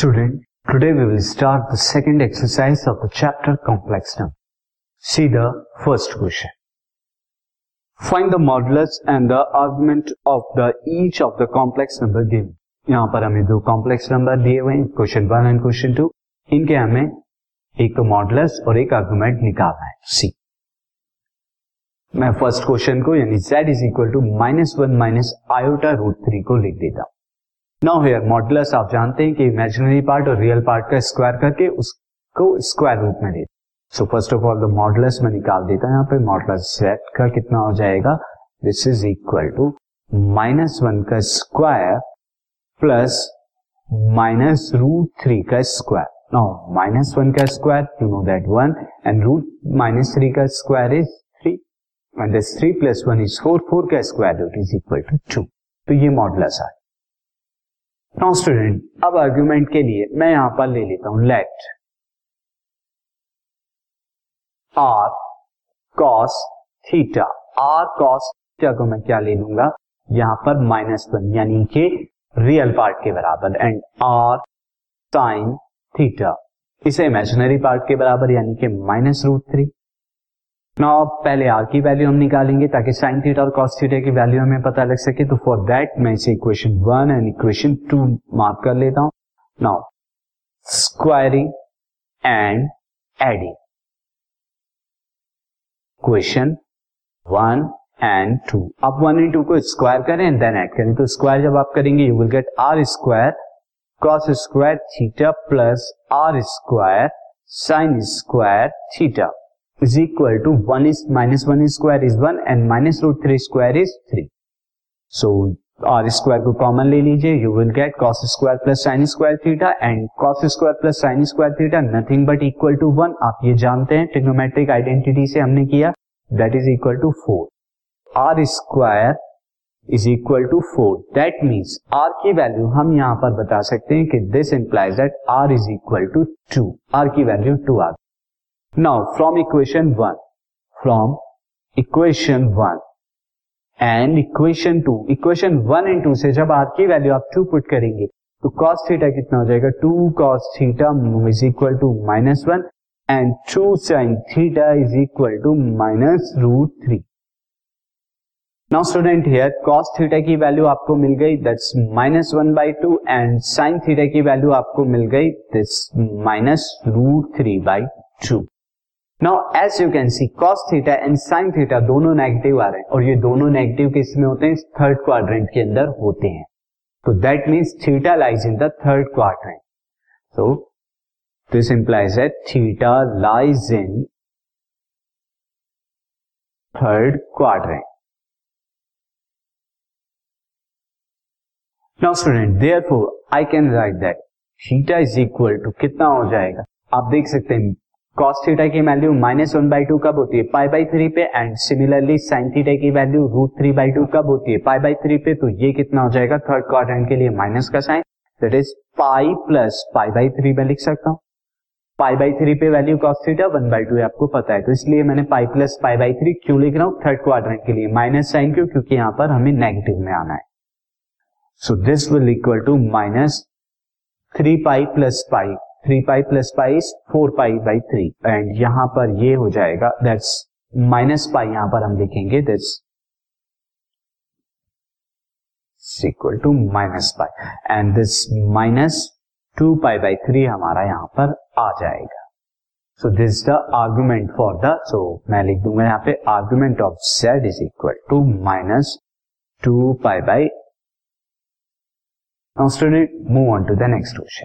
Student, today we will start the second exercise of the chapter complex number. See the first question. Find the modulus and the argument of the each of the complex number given. यहाँ पर हमें दो complex number दिए हुए हैं, question 1 and question 2. इनके हमें एक तो modulus और एक argument निकालना है. See. मैं first question को यानी z is equal to -1 minus iota root 3 को लिख देता हूँ. नाउ हियर मॉडुलस आप जानते हैं कि इमेजिनरी पार्ट और रियल पार्ट का स्क्वायर करके उसको स्क्वायर रूट में देते. So first of all the modulus में निकाल देता है. यहाँ पे मॉडुलस जेड का कितना हो जाएगा, दिस इज इक्वल टू -1 का स्क्वायर प्लस -√3 का स्क्वायर. नाउ -1 का square you know that 1 and root -3 का square is 3 and this 3 plus 1 is 4. 4 का square root is equal to 2. तो ये मॉडुलस है. नाउ स्टूडेंट, अब आर्ग्यूमेंट के लिए मैं यहां पर ले लेता हूं let are cos theta. Are cos theta को मैं क्या ले लूंगा, यहां पर -1 यानी कि रियल पार्ट के बराबर एंड आर साइन थीटा इसे इमेजिनरी पार्ट के बराबर यानी कि -√3. नाउ पहले आर की वैल्यू हम निकालेंगे ताकि साइन थीटा और कॉस थीटा की वैल्यू हमें पता लग सके. तो फॉर दैट मैं इसे इक्वेशन 1 एंड इक्वेशन 2 मार्क कर लेता हूं. Now squaring and adding equation 1 and 2. अब 1 एंड 2 को स्क्वायर करें एंड देन ऐड करें. तो स्क्वायर जब आप करेंगे you will get are square cos square theta plus are square sine square theta is equal to 1 is -1 square is 1 and -√3 square is 3. So r square को common ले लीजिए, you will get cos square plus sin square theta and cos square plus sin square theta nothing but equal to 1. आप ये जानते हैं trigonometric identity से हमने किया, that is equal to 4. r square is equal to 4. That means r की value हम यहाँ पर बता सकते हैं कि this implies that r is equal to 2. r की वैल्यू 2 आ गई. Now from equation 1 and equation 2, equation 1 and 2 से जब r की वैल्यू आप 2 पुट करेंगे तो cos थीटा कितना हो जाएगा, 2 cos theta is equal to -1 and 2 sin theta is equal to -√3. Now student here cos theta की वैल्यू आपको मिल गई, that's -1/2 and sin थीटा की वैल्यू आपको मिल गई, this -√3/2. Now as you can see cos theta and sin theta दोनों negative आ रहे हैं और ये दोनों नेगेटिव किस में होते हैं, थर्ड क्वाड्रेंट के अंदर होते हैं. तो that means theta lies in the third quadrant. So this implies that theta lies in third quadrant. Now student therefore I can write that theta is equal to कितना हो जाएगा, आप देख सकते हैं cos थीटा की वैल्यू -1/2 कब होती है, π/3 पे एंड सिमिलरली sin थीटा की वैल्यू √3/2 कब होती है, π/3 पे. तो ये कितना हो जाएगा, थर्ड क्वाड्रेंट के लिए माइनस का sign, that is pi plus π/3 में लिख सकता हूँ. π/3 पे वैल्यू cos थीटा 1/2 है, आपको पता है, तो इसलिए मैंने पाई प्लस π/3 क्यों लिख रहा हूँ, थर्ड क्वाड्रेंट के लिए माइनस साइन क्यों, क्योंकि यहाँ पर हमें नेगेटिव में आना है. So this will equal to -3π plus pi. 3π plus pi is 4π/3 and यहाँ पर ये हो जाएगा, दैट्स -π यहाँ पर हम लिखेंगे, that's equal to -π and this -2π/3 हमारा यहाँ पर आ जाएगा. So this the argument for the, so मैं लिख दूंगा यहाँ पे argument of z is equal to -2π/. Now student move on to the next question.